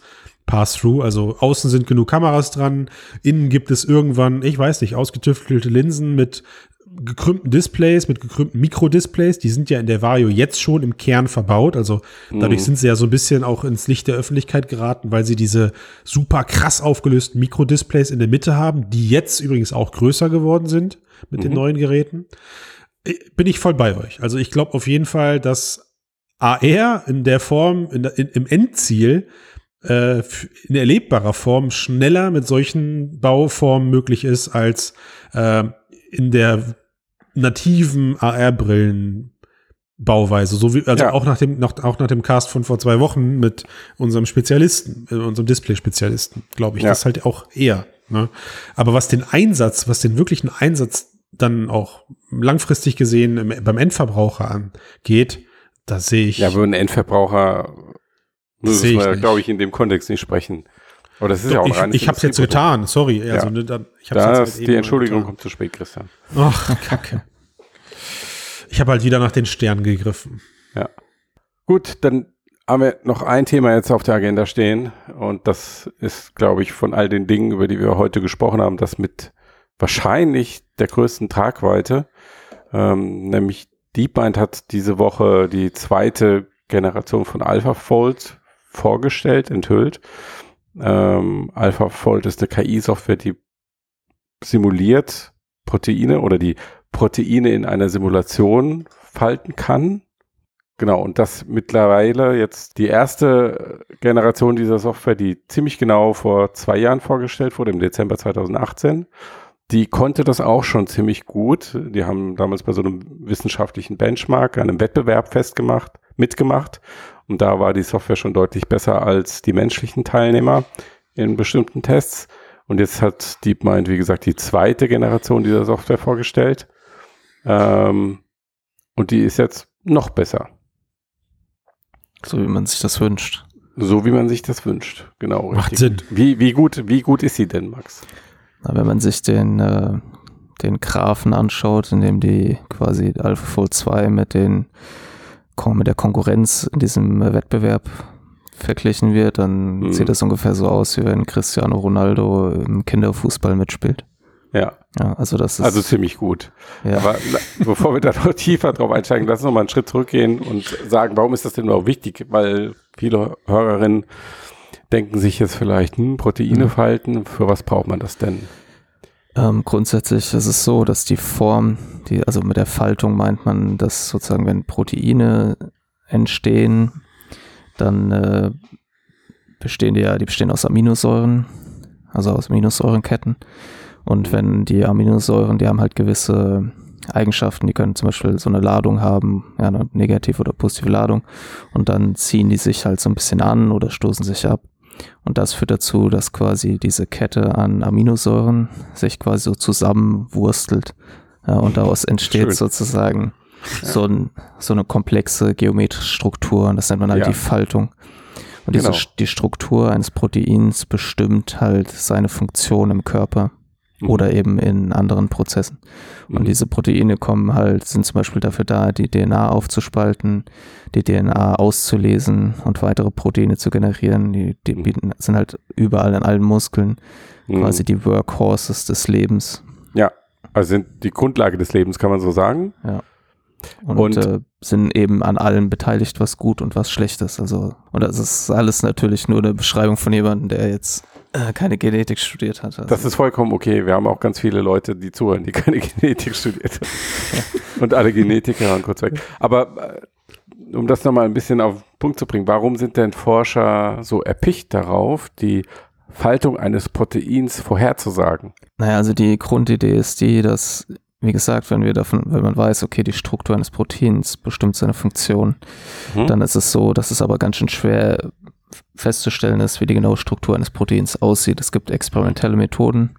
Pass-Through, also außen sind genug Kameras dran, innen gibt es irgendwann, ich weiß nicht, ausgetüftelte Linsen mit gekrümmten Displays, mit gekrümmten Mikrodisplays, die sind ja in der Varjo jetzt schon im Kern verbaut. Also dadurch sind sie ja so ein bisschen auch ins Licht der Öffentlichkeit geraten, weil sie diese super krass aufgelösten Mikrodisplays in der Mitte haben, die jetzt übrigens auch größer geworden sind mit den neuen Geräten. Bin ich voll bei euch. Also ich glaube auf jeden Fall, dass AR in der Form, im Endziel in erlebbarer Form schneller mit solchen Bauformen möglich ist als in der nativen AR-Brillen-Bauweise. So wie, also ja. auch nach dem Cast von vor 2 Wochen mit unserem Spezialisten, unserem Display-Spezialisten, glaube ich. Ja. Das halt auch eher. Ne? Aber was den wirklichen Einsatz dann auch langfristig gesehen beim Endverbraucher angeht, da sehe ich. Ja, aber ein Endverbraucher müssen wir, glaube ich, in dem Kontext nicht sprechen. Aber das ist doch, ja auch ich habe es jetzt getan, sorry. Ja. Also, ich hab's da jetzt die Entschuldigung getan. Kommt zu spät, Christian. Ach, Kacke. Ich habe halt wieder nach den Sternen gegriffen. Ja. Gut, dann haben wir noch ein Thema jetzt auf der Agenda stehen. Und das ist, glaube ich, von all den Dingen, über die wir heute gesprochen haben, das mit wahrscheinlich der größten Tragweite. Nämlich DeepMind hat diese Woche die 2. Generation von AlphaFold vorgestellt, enthüllt. AlphaFold ist eine KI-Software, die simuliert Proteine oder die Proteine in einer Simulation falten kann. Genau, und das mittlerweile jetzt die 1. Generation dieser Software, die ziemlich genau vor 2 Jahren vorgestellt wurde, im Dezember 2018. Die konnte das auch schon ziemlich gut. Die haben damals bei so einem wissenschaftlichen Benchmark, einem Wettbewerb mitgemacht. Und da war die Software schon deutlich besser als die menschlichen Teilnehmer in bestimmten Tests. Und jetzt hat DeepMind, wie gesagt, die 2. Generation dieser Software vorgestellt. Und die ist jetzt noch besser. So wie man sich das wünscht. So wie man sich das wünscht, genau. Macht richtig. Sinn. Wie gut ist sie denn, Max? Na, wenn man sich den Graphen anschaut, in dem die quasi AlphaFold 2 mit der Konkurrenz in diesem Wettbewerb verglichen wird, dann sieht das ungefähr so aus, wie wenn Cristiano Ronaldo im Kinderfußball mitspielt. Ja, also das ist ziemlich gut. Ja. Aber bevor wir da noch tiefer drauf einsteigen, lass uns noch mal einen Schritt zurückgehen und sagen, warum ist das denn überhaupt wichtig? Weil viele Hörerinnen denken sich jetzt vielleicht, Proteine falten, für was braucht man das denn? Grundsätzlich ist es so, dass die Form, also mit der Faltung meint man, dass sozusagen, wenn Proteine entstehen, dann bestehen aus Aminosäuren, also aus Aminosäurenketten. Und wenn die Aminosäuren, die haben halt gewisse Eigenschaften, die können zum Beispiel so eine Ladung haben, ja, eine negative oder positive Ladung, und dann ziehen die sich halt so ein bisschen an oder stoßen sich ab. Und das führt dazu, dass quasi diese Kette an Aminosäuren sich quasi so zusammenwurstelt. Ja, und daraus entsteht sozusagen so eine komplexe geometrische Struktur. Und das nennt man halt die Faltung. Und die Struktur eines Proteins bestimmt halt seine Funktion im Körper oder eben in anderen Prozessen. Und diese Proteine sind zum Beispiel dafür da, die DNA aufzuspalten, die DNA auszulesen und weitere Proteine zu generieren. Die sind halt überall in allen Muskeln quasi die Workhorses des Lebens. Ja, also sind die Grundlage des Lebens, kann man so sagen. Ja. Und sind eben an allem beteiligt, was gut und was schlecht ist. Also, und das ist alles natürlich nur eine Beschreibung von jemandem, der jetzt keine Genetik studiert hat. Also. Das ist vollkommen okay. Wir haben auch ganz viele Leute, die zuhören, die keine Genetik studiert haben. Ja. Und alle Genetiker waren kurz weg. Aber um das nochmal ein bisschen auf den Punkt zu bringen, warum sind denn Forscher so erpicht darauf, die Faltung eines Proteins vorherzusagen? Naja, also die Grundidee ist die, dass, wie gesagt, wenn man weiß, okay, die Struktur eines Proteins bestimmt seine Funktion, dann ist es so, dass es aber ganz schön schwer festzustellen ist, wie die genaue Struktur eines Proteins aussieht. Es gibt experimentelle Methoden,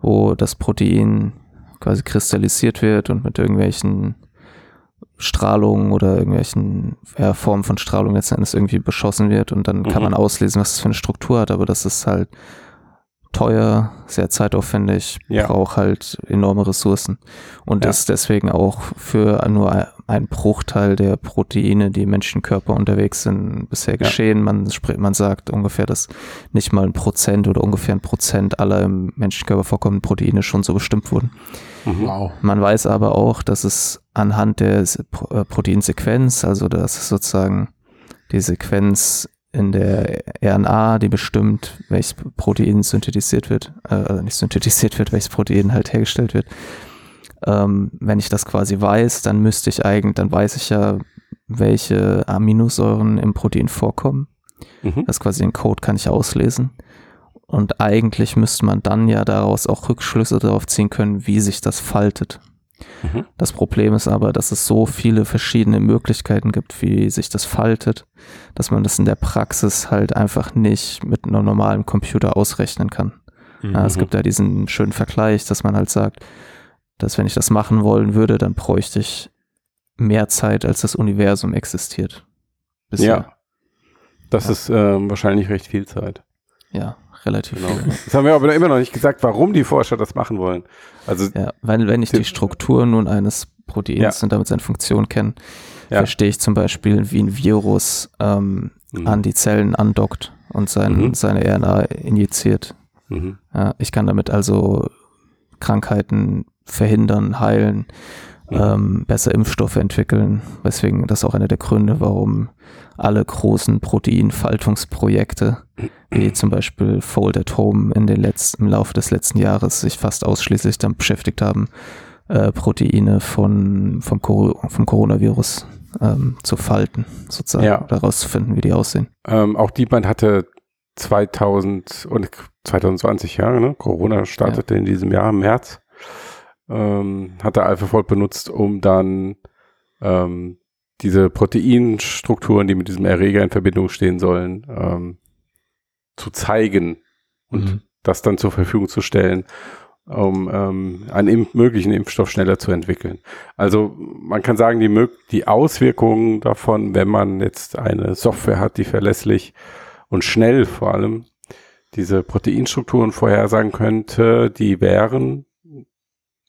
wo das Protein quasi kristallisiert wird und mit irgendwelchen Strahlungen oder irgendwelchen Formen von Strahlung letzten Endes irgendwie beschossen wird, und dann kann man auslesen, was es für eine Struktur hat, aber das ist halt teuer, sehr zeitaufwendig, braucht halt enorme Ressourcen und ist deswegen auch für nur ein Bruchteil der Proteine, die im Menschenkörper unterwegs sind, bisher geschehen. Man sagt ungefähr, dass nicht mal 1% oder ungefähr 1% aller im Menschenkörper vorkommenden Proteine schon so bestimmt wurden. Wow. Man weiß aber auch, dass es anhand der Proteinsequenz, also dass es sozusagen die Sequenz in der RNA, die bestimmt, welches Protein synthetisiert wird, nicht synthetisiert wird, welches Protein halt hergestellt wird. Wenn ich das quasi weiß, dann müsste ich eigentlich, dann weiß ich ja, welche Aminosäuren im Protein vorkommen. Mhm. Das quasi den Code kann ich auslesen. Und eigentlich müsste man dann ja daraus auch Rückschlüsse darauf ziehen können, wie sich das faltet. Mhm. Das Problem ist aber, dass es so viele verschiedene Möglichkeiten gibt, wie sich das faltet, dass man das in der Praxis halt einfach nicht mit einem normalen Computer ausrechnen kann. Mhm. Ja, es gibt ja diesen schönen Vergleich, dass man halt sagt, dass wenn ich das machen wollen würde, dann bräuchte ich mehr Zeit, als das Universum existiert. Bisher. Ja, das ist wahrscheinlich recht viel Zeit. Ja, relativ viel. Das haben wir aber immer noch nicht gesagt, warum die Forscher das machen wollen. Also ja, weil wenn ich die Struktur nun eines Proteins und damit seine Funktion kenne, verstehe ich zum Beispiel, wie ein Virus an die Zellen andockt und seine RNA injiziert. Mhm. Ja, ich kann damit also Krankheiten verhindern, heilen, besser Impfstoffe entwickeln, weswegen das auch einer der Gründe, warum alle großen Proteinfaltungsprojekte, wie zum Beispiel Fold at Home im Laufe des letzten Jahres sich fast ausschließlich damit beschäftigt haben, Proteine vom Coronavirus zu falten, sozusagen, daraus zu finden, wie die aussehen. Auch DeepMind hatte 2020 Jahre, ne? Corona startete in diesem Jahr im März, hat der AlphaFold benutzt, um dann diese Proteinstrukturen, die mit diesem Erreger in Verbindung stehen sollen, zu zeigen und das dann zur Verfügung zu stellen, um einen möglichen Impfstoff schneller zu entwickeln. Also man kann sagen, die Auswirkungen davon, wenn man jetzt eine Software hat, die verlässlich und schnell vor allem diese Proteinstrukturen vorhersagen könnte, die wären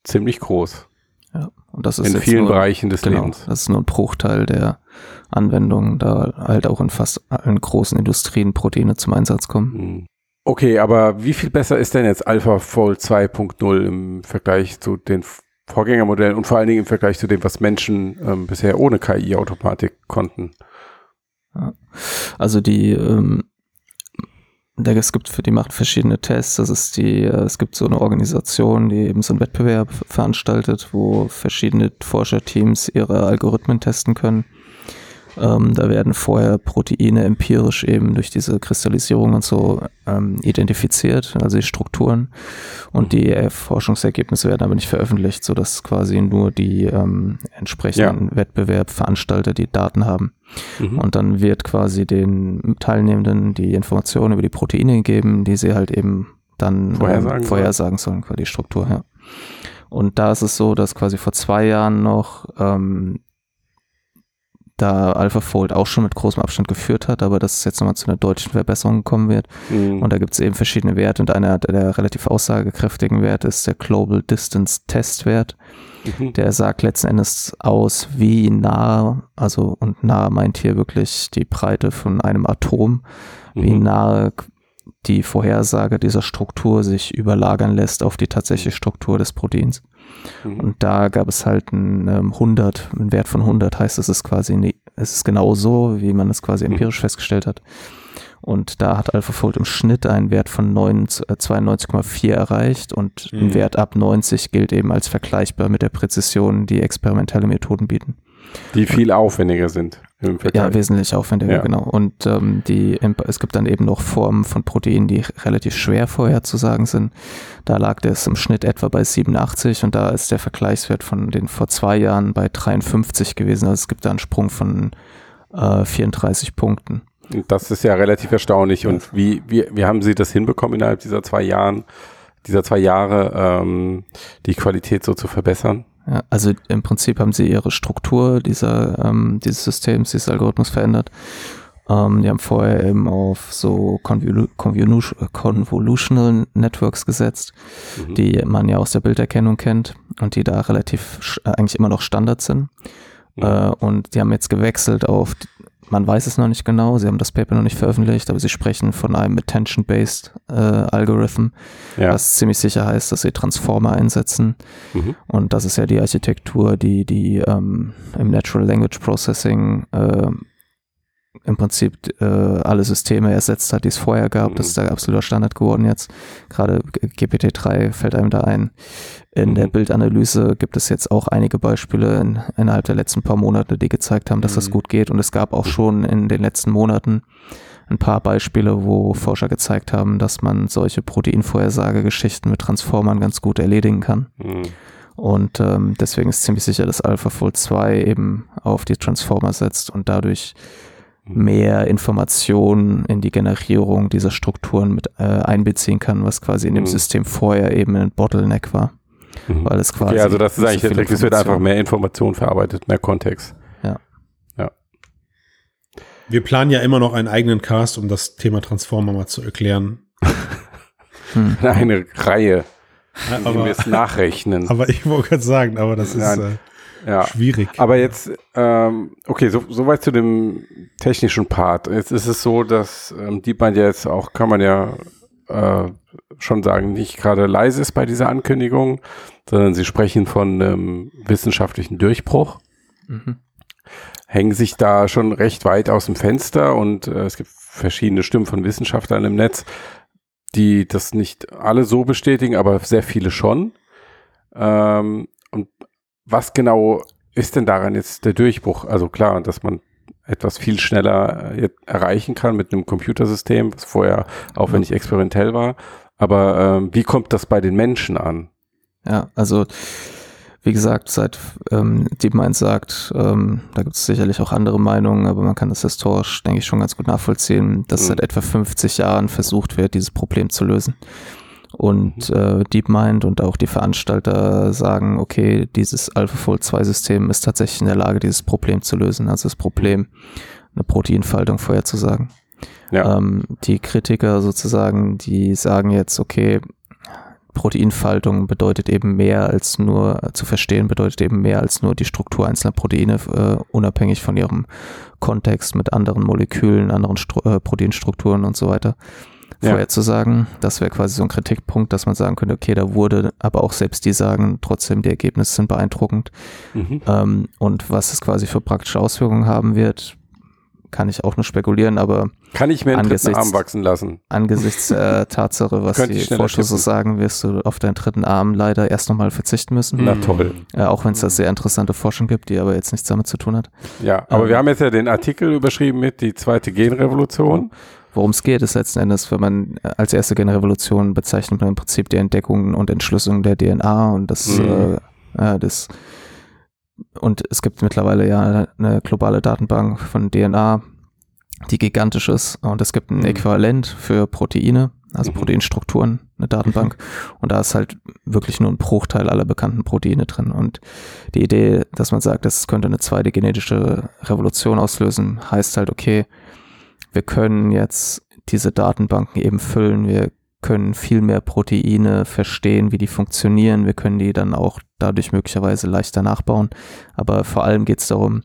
ziemlich groß. Ja, und das ist in vielen Bereichen des Lebens. Das ist nur ein Bruchteil der Anwendungen, da halt auch in fast allen großen Industrien Proteine zum Einsatz kommen. Okay, aber wie viel besser ist denn jetzt AlphaFold 2.0 im Vergleich zu den Vorgängermodellen und vor allen Dingen im Vergleich zu dem, was Menschen bisher ohne KI-Automatik konnten? Also die machen verschiedene Tests. Es gibt so eine Organisation, die eben so einen Wettbewerb veranstaltet, wo verschiedene Forscherteams ihre Algorithmen testen können. Da werden vorher Proteine empirisch eben durch diese Kristallisierung und so identifiziert, also die Strukturen. Und die Forschungsergebnisse werden aber nicht veröffentlicht, sodass quasi nur die entsprechenden Wettbewerbveranstalter die Daten haben. Mhm. Und dann wird quasi den Teilnehmenden die Informationen über die Proteine gegeben, die sie halt eben dann vorhersagen sollen, quasi die Struktur. Ja. Und da ist es so, dass quasi vor 2 Jahren noch da AlphaFold auch schon mit großem Abstand geführt hat, aber dass es jetzt nochmal zu einer deutlichen Verbesserung gekommen wird. Mhm. Und da gibt es eben verschiedene Werte und einer der relativ aussagekräftigen Werte ist der Global Distance Test-Wert. Mhm. Der sagt letzten Endes aus, wie nah, meint hier wirklich die Breite von einem Atom, wie nahe die Vorhersage dieser Struktur sich überlagern lässt auf die tatsächliche Struktur des Proteins. Und da gab es halt einen Wert von 100, heißt, es ist genau so, wie man es quasi empirisch festgestellt hat. Und da hat AlphaFold im Schnitt einen Wert von 92,4 erreicht und ein Wert ab 90 gilt eben als vergleichbar mit der Präzision, die experimentelle Methoden bieten. Die viel aufwendiger sind im Vergleich. Ja, wesentlich aufwendiger, genau. Und es gibt dann eben noch Formen von Proteinen, die relativ schwer vorherzusagen sind. Da lag das im Schnitt etwa bei 87 und da ist der Vergleichswert von den vor 2 Jahren bei 53 gewesen. Also es gibt da einen Sprung von 34 Punkten. Das ist ja relativ erstaunlich. Und wie haben Sie das hinbekommen, innerhalb dieser zwei Jahre die Qualität so zu verbessern? Ja, also im Prinzip haben sie ihre Struktur dieses Systems, dieses Algorithmus verändert. Die haben vorher eben auf so Convolutional Networks gesetzt, die man ja aus der Bilderkennung kennt und die da relativ eigentlich immer noch Standard sind. Und die haben jetzt gewechselt auf, man weiß es noch nicht genau, sie haben das Paper noch nicht veröffentlicht, aber sie sprechen von einem Attention-Based Algorithm, was ziemlich sicher heißt, dass sie Transformer einsetzen. Und das ist ja die Architektur, die im Natural Language Processing im Prinzip alle Systeme ersetzt hat, die es vorher gab. Das ist der absolute Standard geworden jetzt. Gerade GPT-3 fällt einem da ein. In der Bildanalyse gibt es jetzt auch einige Beispiele innerhalb der letzten paar Monate, die gezeigt haben, dass das gut geht. Und es gab auch schon in den letzten Monaten ein paar Beispiele, wo Forscher gezeigt haben, dass man solche Proteinvorhersagegeschichten mit Transformern ganz gut erledigen kann. Und deswegen ist ziemlich sicher, dass AlphaFold 2 eben auf die Transformer setzt und dadurch mehr Informationen in die Generierung dieser Strukturen mit einbeziehen kann, was quasi in dem System vorher eben ein Bottleneck war. Weil es quasi also das ist eigentlich der Trick, es wird einfach mehr Informationen verarbeitet, mehr Kontext. Ja. Wir planen ja immer noch einen eigenen Cast, um das Thema Transformer mal zu erklären. Eine Reihe. Wir müssen nachrechnen. Aber ich wollte gerade sagen, aber das ist... schwierig. Aber jetzt, okay, soweit zu dem technischen Part. Jetzt ist es so, dass DeepMind ja jetzt auch, kann man ja schon sagen, nicht gerade leise ist bei dieser Ankündigung, sondern sie sprechen von einem wissenschaftlichen Durchbruch, hängen sich da schon recht weit aus dem Fenster und es gibt verschiedene Stimmen von Wissenschaftlern im Netz, die das nicht alle so bestätigen, aber sehr viele schon. Und was genau ist denn daran jetzt der Durchbruch? Also klar, dass man etwas viel schneller erreichen kann mit einem Computersystem, was vorher aufwendig experimentell war. Aber wie kommt das bei den Menschen an? Ja, also wie gesagt, seit DeepMind sagt, da gibt es sicherlich auch andere Meinungen, aber man kann das historisch, denke ich, schon ganz gut nachvollziehen, dass seit etwa 50 Jahren versucht wird, dieses Problem zu lösen. Und DeepMind und auch die Veranstalter sagen, okay, dieses AlphaFold 2 System ist tatsächlich in der Lage, dieses Problem zu lösen. Also das Problem, eine Proteinfaltung vorherzusagen. Ja. Die Kritiker sozusagen, die sagen jetzt, okay, Proteinfaltung bedeutet eben mehr als nur, zu verstehen bedeutet eben mehr als nur die Struktur einzelner Proteine, unabhängig von ihrem Kontext mit anderen Molekülen, anderen Proteinstrukturen und so weiter. Vorher zu sagen, das wäre quasi so ein Kritikpunkt, dass man sagen könnte, okay, da wurde, aber auch selbst die sagen, trotzdem die Ergebnisse sind beeindruckend. Und was es quasi für praktische Auswirkungen haben wird, kann ich auch nur spekulieren, aber kann ich mir einen dritten Arm wachsen lassen? Angesichts der Tatsache, was die Forscher so sagen, wirst du auf deinen dritten Arm leider erst nochmal verzichten müssen. Na toll. Auch wenn es da sehr interessante Forschung gibt, die aber jetzt nichts damit zu tun hat. Ja, aber wir haben jetzt ja den Artikel überschrieben mit die zweite Genrevolution. Worum es geht, ist letzten Endes, wenn man als erste Genrevolution bezeichnet man im Prinzip die Entdeckung und Entschlüsselung der DNA und das, das und es gibt mittlerweile ja eine globale Datenbank von DNA, die gigantisch ist und es gibt ein Äquivalent für Proteine, also Proteinstrukturen, eine Datenbank und da ist halt wirklich nur ein Bruchteil aller bekannten Proteine drin und die Idee, dass man sagt, das könnte eine zweite genetische Revolution auslösen, heißt halt, okay, wir können jetzt diese Datenbanken eben füllen, wir können viel mehr Proteine verstehen, wie die funktionieren, wir können die dann auch dadurch möglicherweise leichter nachbauen, aber vor allem geht es darum,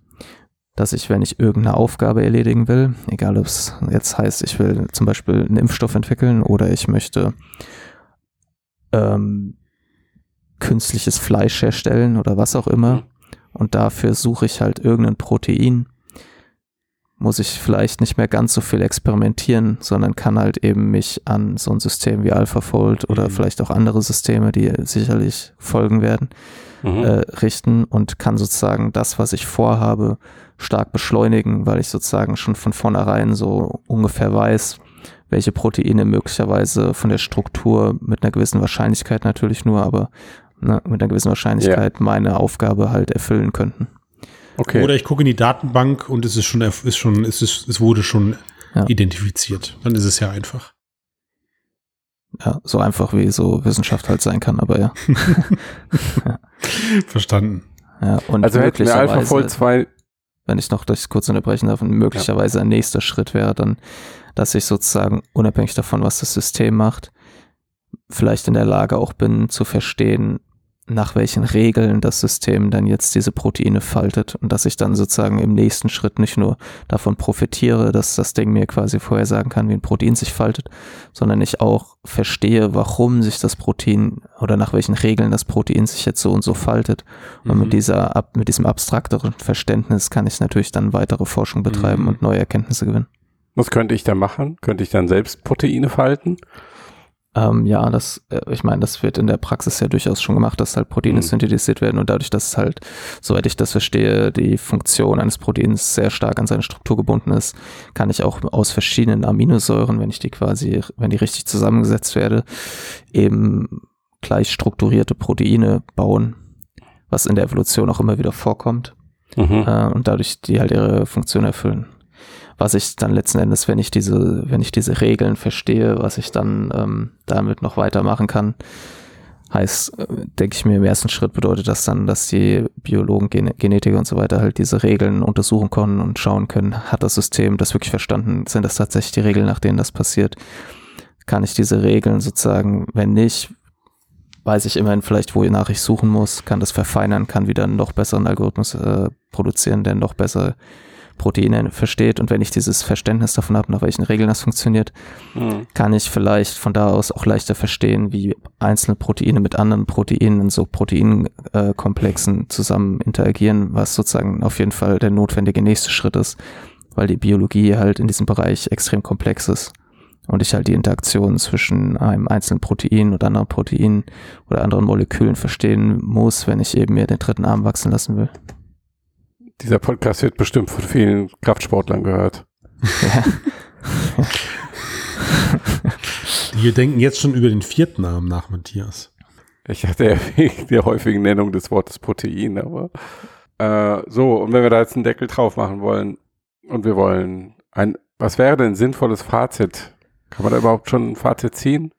dass ich, wenn ich irgendeine Aufgabe erledigen will, egal ob es jetzt heißt, ich will zum Beispiel einen Impfstoff entwickeln oder ich möchte künstliches Fleisch herstellen oder was auch immer und dafür suche ich halt irgendein Protein, muss ich vielleicht nicht mehr ganz so viel experimentieren, sondern kann halt eben mich an so ein System wie AlphaFold oder vielleicht auch andere Systeme, die sicherlich folgen werden, richten und kann sozusagen das, was ich vorhabe, stark beschleunigen, weil ich sozusagen schon von vornherein so ungefähr weiß, welche Proteine möglicherweise von der Struktur mit einer gewissen Wahrscheinlichkeit natürlich nur, aber mit einer gewissen Wahrscheinlichkeit meine Aufgabe halt erfüllen könnten. Okay. Oder ich gucke in die Datenbank und es ist schon, es wurde schon identifiziert. Dann ist es ja einfach. Ja, so einfach wie so Wissenschaft halt sein kann, aber ja. Verstanden. Ja, und also hätten wir AlphaFold 2, wenn ich noch kurz unterbrechen darf, und möglicherweise ein nächster Schritt wäre dann, dass ich sozusagen unabhängig davon, was das System macht, vielleicht in der Lage auch bin zu verstehen, nach welchen Regeln das System dann jetzt diese Proteine faltet und dass ich dann sozusagen im nächsten Schritt nicht nur davon profitiere, dass das Ding mir quasi vorher sagen kann, wie ein Protein sich faltet, sondern ich auch verstehe, warum sich das Protein oder nach welchen Regeln das Protein sich jetzt so und so faltet. Und mit diesem abstrakteren Verständnis kann ich natürlich dann weitere Forschung betreiben und neue Erkenntnisse gewinnen. Was könnte ich da machen? Könnte ich dann selbst Proteine falten? Ja, das wird in der Praxis ja durchaus schon gemacht, dass halt Proteine synthetisiert werden und dadurch, dass es halt, soweit ich das verstehe, die Funktion eines Proteins sehr stark an seine Struktur gebunden ist, kann ich auch aus verschiedenen Aminosäuren, wenn die richtig zusammengesetzt werden, eben gleich strukturierte Proteine bauen, was in der Evolution auch immer wieder vorkommt und dadurch die halt ihre Funktion erfüllen. Was ich dann letzten Endes, wenn ich diese Regeln verstehe, was ich dann damit noch weitermachen kann, heißt, denke ich mir, im ersten Schritt bedeutet das dann, dass die Biologen, Genetiker und so weiter halt diese Regeln untersuchen können und schauen können, hat das System das wirklich verstanden? Sind das tatsächlich die Regeln, nach denen das passiert? Kann ich diese Regeln sozusagen, wenn nicht, weiß ich immerhin vielleicht, wonach ich suchen muss, kann das verfeinern, kann wieder einen noch besseren Algorithmus produzieren, der noch besser Proteine versteht, und wenn ich dieses Verständnis davon habe, nach welchen Regeln das funktioniert, kann ich vielleicht von da aus auch leichter verstehen, wie einzelne Proteine mit anderen Proteinen in so Proteinkomplexen zusammen interagieren, was sozusagen auf jeden Fall der notwendige nächste Schritt ist, weil die Biologie halt in diesem Bereich extrem komplex ist und ich halt die Interaktion zwischen einem einzelnen Protein und anderen Proteinen oder anderen Molekülen verstehen muss, wenn ich eben mir den dritten Arm wachsen lassen will. Dieser Podcast wird bestimmt von vielen Kraftsportlern gehört. Ja. Wir denken jetzt schon über den vierten Arm nach, Matthias. Ich hatte ja wegen der häufigen Nennung des Wortes Protein, aber und wenn wir da jetzt einen Deckel drauf machen wollen und wir wollen was wäre denn ein sinnvolles Fazit? Kann man da überhaupt schon ein Fazit ziehen?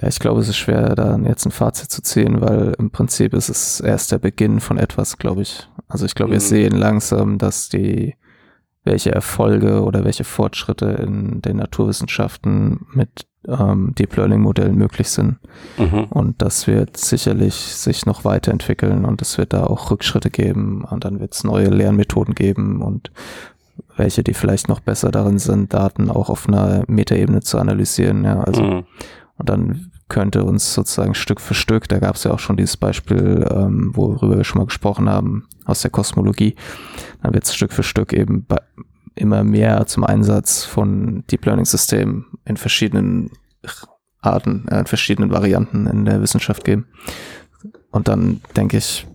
Ja, ich glaube, es ist schwer, da jetzt ein Fazit zu ziehen, weil im Prinzip ist es erst der Beginn von etwas, glaube ich. Also ich glaube, wir sehen langsam, dass welche Erfolge oder welche Fortschritte in den Naturwissenschaften mit Deep Learning Modellen möglich sind. Und das wird sicherlich sich noch weiterentwickeln und es wird da auch Rückschritte geben und dann wird es neue Lernmethoden geben und welche, die vielleicht noch besser darin sind, Daten auch auf einer Metaebene zu analysieren. Ja, also und dann könnte uns sozusagen Stück für Stück, da gab es ja auch schon dieses Beispiel, worüber wir schon mal gesprochen haben, aus der Kosmologie, dann wird es Stück für Stück eben immer mehr zum Einsatz von Deep Learning Systemen in verschiedenen Arten, in verschiedenen Varianten in der Wissenschaft geben. Und dann, denke ich,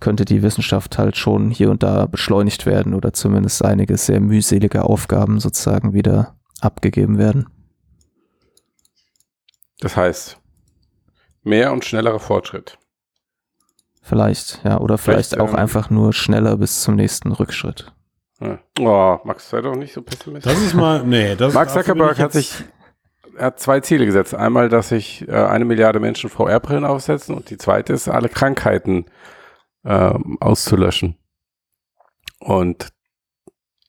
könnte die Wissenschaft halt schon hier und da beschleunigt werden oder zumindest einige sehr mühselige Aufgaben sozusagen wieder abgegeben werden. Das heißt, mehr und schnellerer Fortschritt. Vielleicht, ja, oder vielleicht auch einfach nur schneller bis zum nächsten Rückschritt. Ja. Oh, Max, sei doch nicht so pessimistisch. Mark Zuckerberg hat zwei Ziele gesetzt. Einmal, dass sich 1 Milliarde Menschen VR-Brillen aufsetzen, und die zweite ist, alle Krankheiten auszulöschen. Und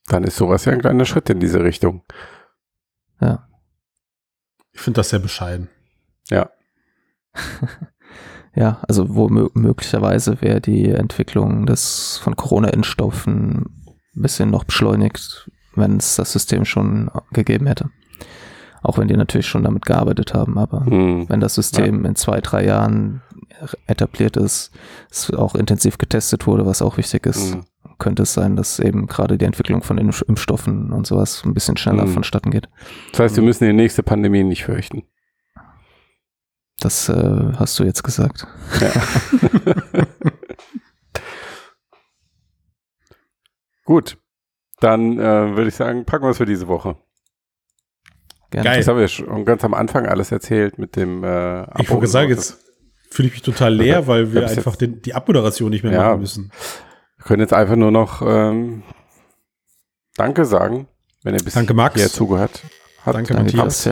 dann ist sowas ja ein kleiner Schritt in diese Richtung. Ja. Ich finde das sehr bescheiden. Ja. Ja, also möglicherweise wäre die Entwicklung von Corona-Impfstoffen ein bisschen noch beschleunigt, wenn es das System schon gegeben hätte. Auch wenn die natürlich schon damit gearbeitet haben, aber wenn das System in 2-3 Jahren etabliert ist, es auch intensiv getestet wurde, was auch wichtig ist, könnte es sein, dass eben gerade die Entwicklung von Impfstoffen und sowas ein bisschen schneller vonstatten geht. Das heißt, wir müssen die nächste Pandemie nicht fürchten. Das hast du jetzt gesagt. Ja. Gut, dann würde ich sagen, packen wir es für diese Woche. Gerne. Geil. Das haben wir schon ganz am Anfang alles erzählt mit dem Ich wollte sagen, jetzt fühle ich mich total leer, weil wir einfach die Abmoderation nicht mehr machen müssen. Wir können jetzt einfach nur noch Danke sagen, wenn ihr bis hier zugehört habt. Danke, Matthias.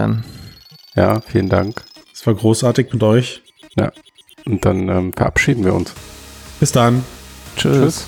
Ja, vielen Dank. Es war großartig mit euch. Ja, und dann verabschieden wir uns. Bis dann. Tschüss.